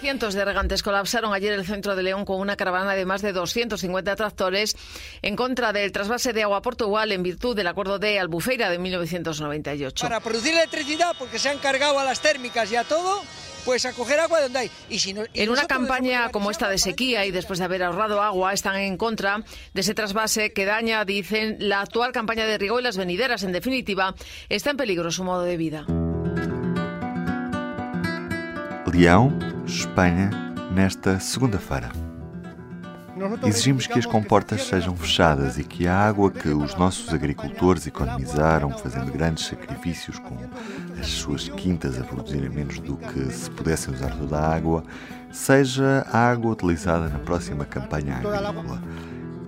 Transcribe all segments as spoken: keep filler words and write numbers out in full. Cientos de regantes colapsaron ayer el centro de León con una caravana de más de doscientos cincuenta tractores en contra del trasvase de agua a Portugal en virtud del acuerdo de Albufeira de mil novecientos noventa y ocho. Para producir electricidad, porque se han cargado a las térmicas y a todo, pues a coger agua de donde hay. Y si no, y en una campaña como esta de sequía y después de haber ahorrado agua, están en contra de ese trasvase que daña, dicen, la actual campaña de riego y las venideras. En definitiva, está en peligro su modo de vida. Leão, Espanha, nesta segunda-feira. Exigimos que as comportas sejam fechadas e que a água que os nossos agricultores economizaram, fazendo grandes sacrifícios com as suas quintas a produzirem menos do que se pudessem usar toda a água, seja a água utilizada na próxima campanha agrícola.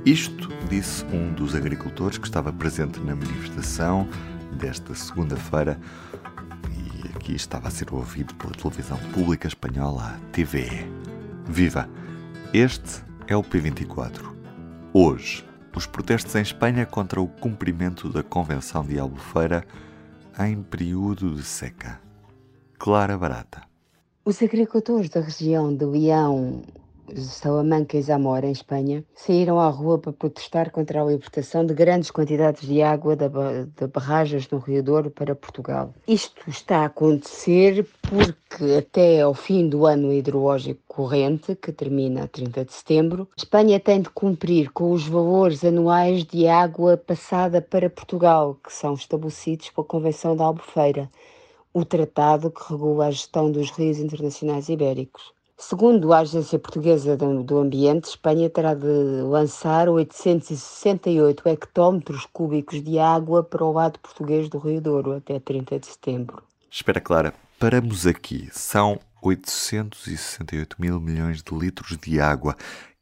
Isto disse um dos agricultores que estava presente na manifestação desta segunda-feira, que estava a ser ouvido pela televisão pública espanhola, a T V E. Viva! Este é o P vinte e quatro. Hoje, os protestos em Espanha contra o cumprimento da Convenção de Albufeira em período de seca. Clara Barata. Os agricultores da região de Leão, Salamanca e Zamora, em Espanha, saíram à rua para protestar contra a libertação de grandes quantidades de água de barragens no Rio Douro para Portugal. Isto está a acontecer porque até ao fim do ano hidrológico corrente, que termina a trinta de setembro, Espanha tem de cumprir com os valores anuais de água passada para Portugal, que são estabelecidos pela Convenção de Albufeira, o tratado que regula a gestão dos rios internacionais ibéricos. Segundo a Agência Portuguesa do Ambiente, Espanha terá de lançar oitocentos e sessenta e oito hectómetros cúbicos de água para o lado português do Rio Douro até trinta de setembro. Espera, Clara, paramos aqui. São oitocentos e sessenta e oito mil milhões de litros de água,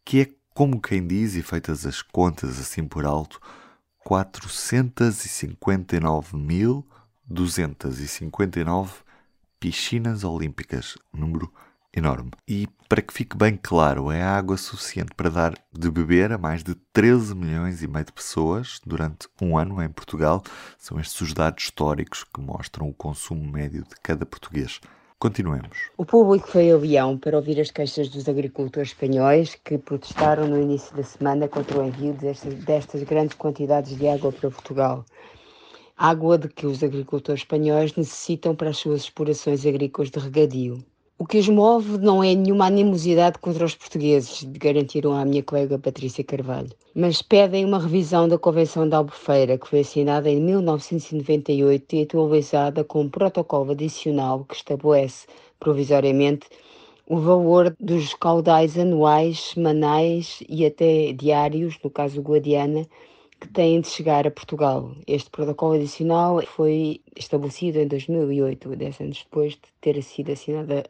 que é, como quem diz, e feitas as contas assim por alto, quatrocentos e cinquenta e nove mil duzentos e cinquenta e nove piscinas olímpicas, número enorme. E para que fique bem claro, é água suficiente para dar de beber a mais de treze milhões e meio de pessoas durante um ano em Portugal. São estes os dados históricos que mostram o consumo médio de cada português. Continuemos. O público foi a Leão para ouvir as queixas dos agricultores espanhóis que protestaram no início da semana contra o envio destas, destas grandes quantidades de água para Portugal. Água de que os agricultores espanhóis necessitam para as suas explorações agrícolas de regadio. O que os move não é nenhuma animosidade contra os portugueses, garantiram à minha colega Patrícia Carvalho, mas pedem uma revisão da Convenção de Albufeira, que foi assinada em mil novecentos e noventa e oito e atualizada com um protocolo adicional que estabelece, provisoriamente, o valor dos caudais anuais, semanais e até diários, no caso Guadiana, que têm de chegar a Portugal. Este protocolo adicional foi estabelecido em dois mil e oito, dez anos depois de ter sido assinada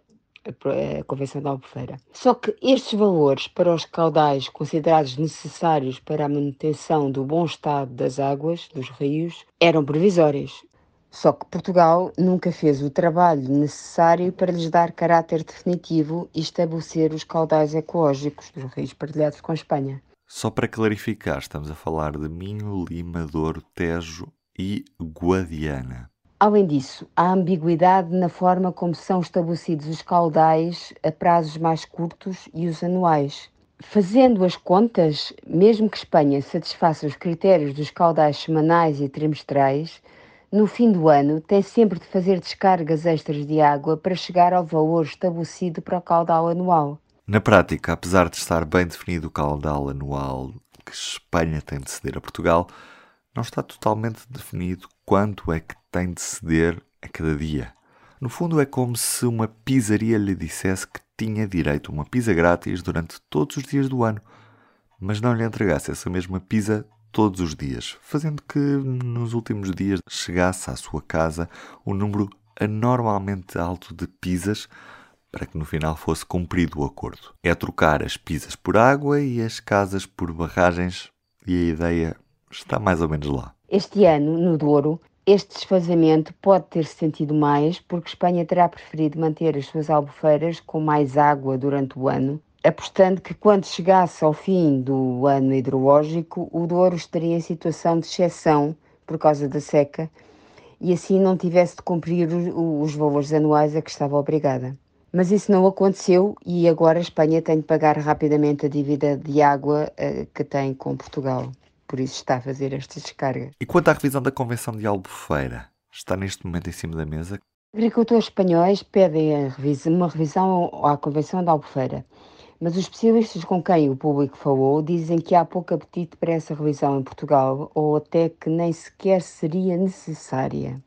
a Convenção de Albufeira. Só que estes valores para os caudais considerados necessários para a manutenção do bom estado das águas, dos rios, eram provisórios. Só que Portugal nunca fez o trabalho necessário para lhes dar caráter definitivo e estabelecer os caudais ecológicos dos rios partilhados com a Espanha. Só para clarificar, estamos a falar de Minho, Lima, Douro, Tejo e Guadiana. Além disso, há ambiguidade na forma como são estabelecidos os caudais a prazos mais curtos e os anuais. Fazendo as contas, mesmo que Espanha satisfaça os critérios dos caudais semanais e trimestrais, no fim do ano tem sempre de fazer descargas extras de água para chegar ao valor estabelecido para o caudal anual. Na prática, apesar de estar bem definido o caudal anual que Espanha tem de ceder a Portugal, não está totalmente definido quanto é que tem de ceder a cada dia. No fundo é como se uma pizzaria lhe dissesse que tinha direito a uma pizza grátis durante todos os dias do ano, mas não lhe entregasse essa mesma pizza todos os dias, fazendo que nos últimos dias chegasse à sua casa um número anormalmente alto de pizzas para que no final fosse cumprido o acordo. É trocar as pizzas por água e as casas por barragens, e a ideia está mais ou menos lá. Este ano, no Douro, Este desfazamento pode ter-se sentido mais porque Espanha terá preferido manter as suas albufeiras com mais água durante o ano, apostando que quando chegasse ao fim do ano hidrológico, o Douro estaria em situação de exceção por causa da seca e assim não tivesse de cumprir os valores anuais a que estava obrigada. Mas isso não aconteceu e agora a Espanha tem de pagar rapidamente a dívida de água que tem com Portugal. Por isso está a fazer estas descargas. E quanto à revisão da Convenção de Albufeira, está neste momento em cima da mesa? Agricultores espanhóis pedem a revisão, uma revisão à Convenção de Albufeira, mas os especialistas com quem o público falou dizem que há pouco apetite para essa revisão em Portugal ou até que nem sequer seria necessária.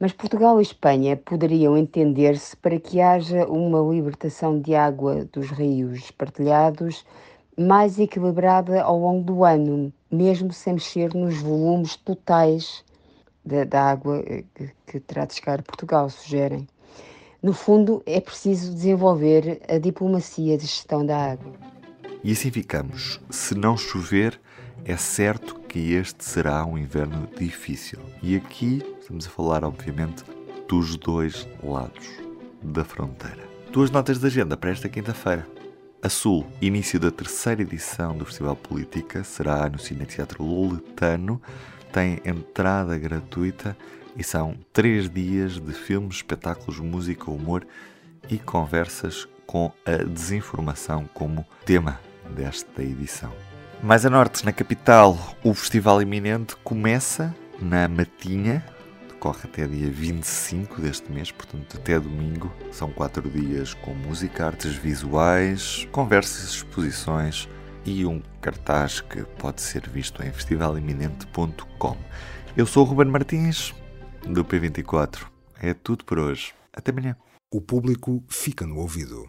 Mas Portugal e Espanha poderiam entender-se para que haja uma libertação de água dos rios partilhados mais equilibrada ao longo do ano, mesmo sem mexer nos volumes totais da, da água que, que terá de chegar a Portugal, sugerem. No fundo, é preciso desenvolver a diplomacia de gestão da água. E assim ficamos. Se não chover, é certo que este será um inverno difícil. E aqui estamos a falar, obviamente, dos dois lados da fronteira. Duas notas de agenda para esta quinta-feira. A Sul, início da terceira edição do Festival Política, será no Cine Teatro Luletano, tem entrada gratuita e são três dias de filmes, espetáculos, música, humor e conversas com a desinformação como tema desta edição. Mais a norte, na capital, o Festival Iminente começa na Matinha, corre até dia vinte e cinco deste mês, portanto até domingo. São quatro dias com música, artes visuais, conversas, exposições e um cartaz que pode ser visto em festival iminente ponto com. Eu sou o Ruben Martins, do P vinte e quatro. É tudo por hoje. Até amanhã. O público fica no ouvido.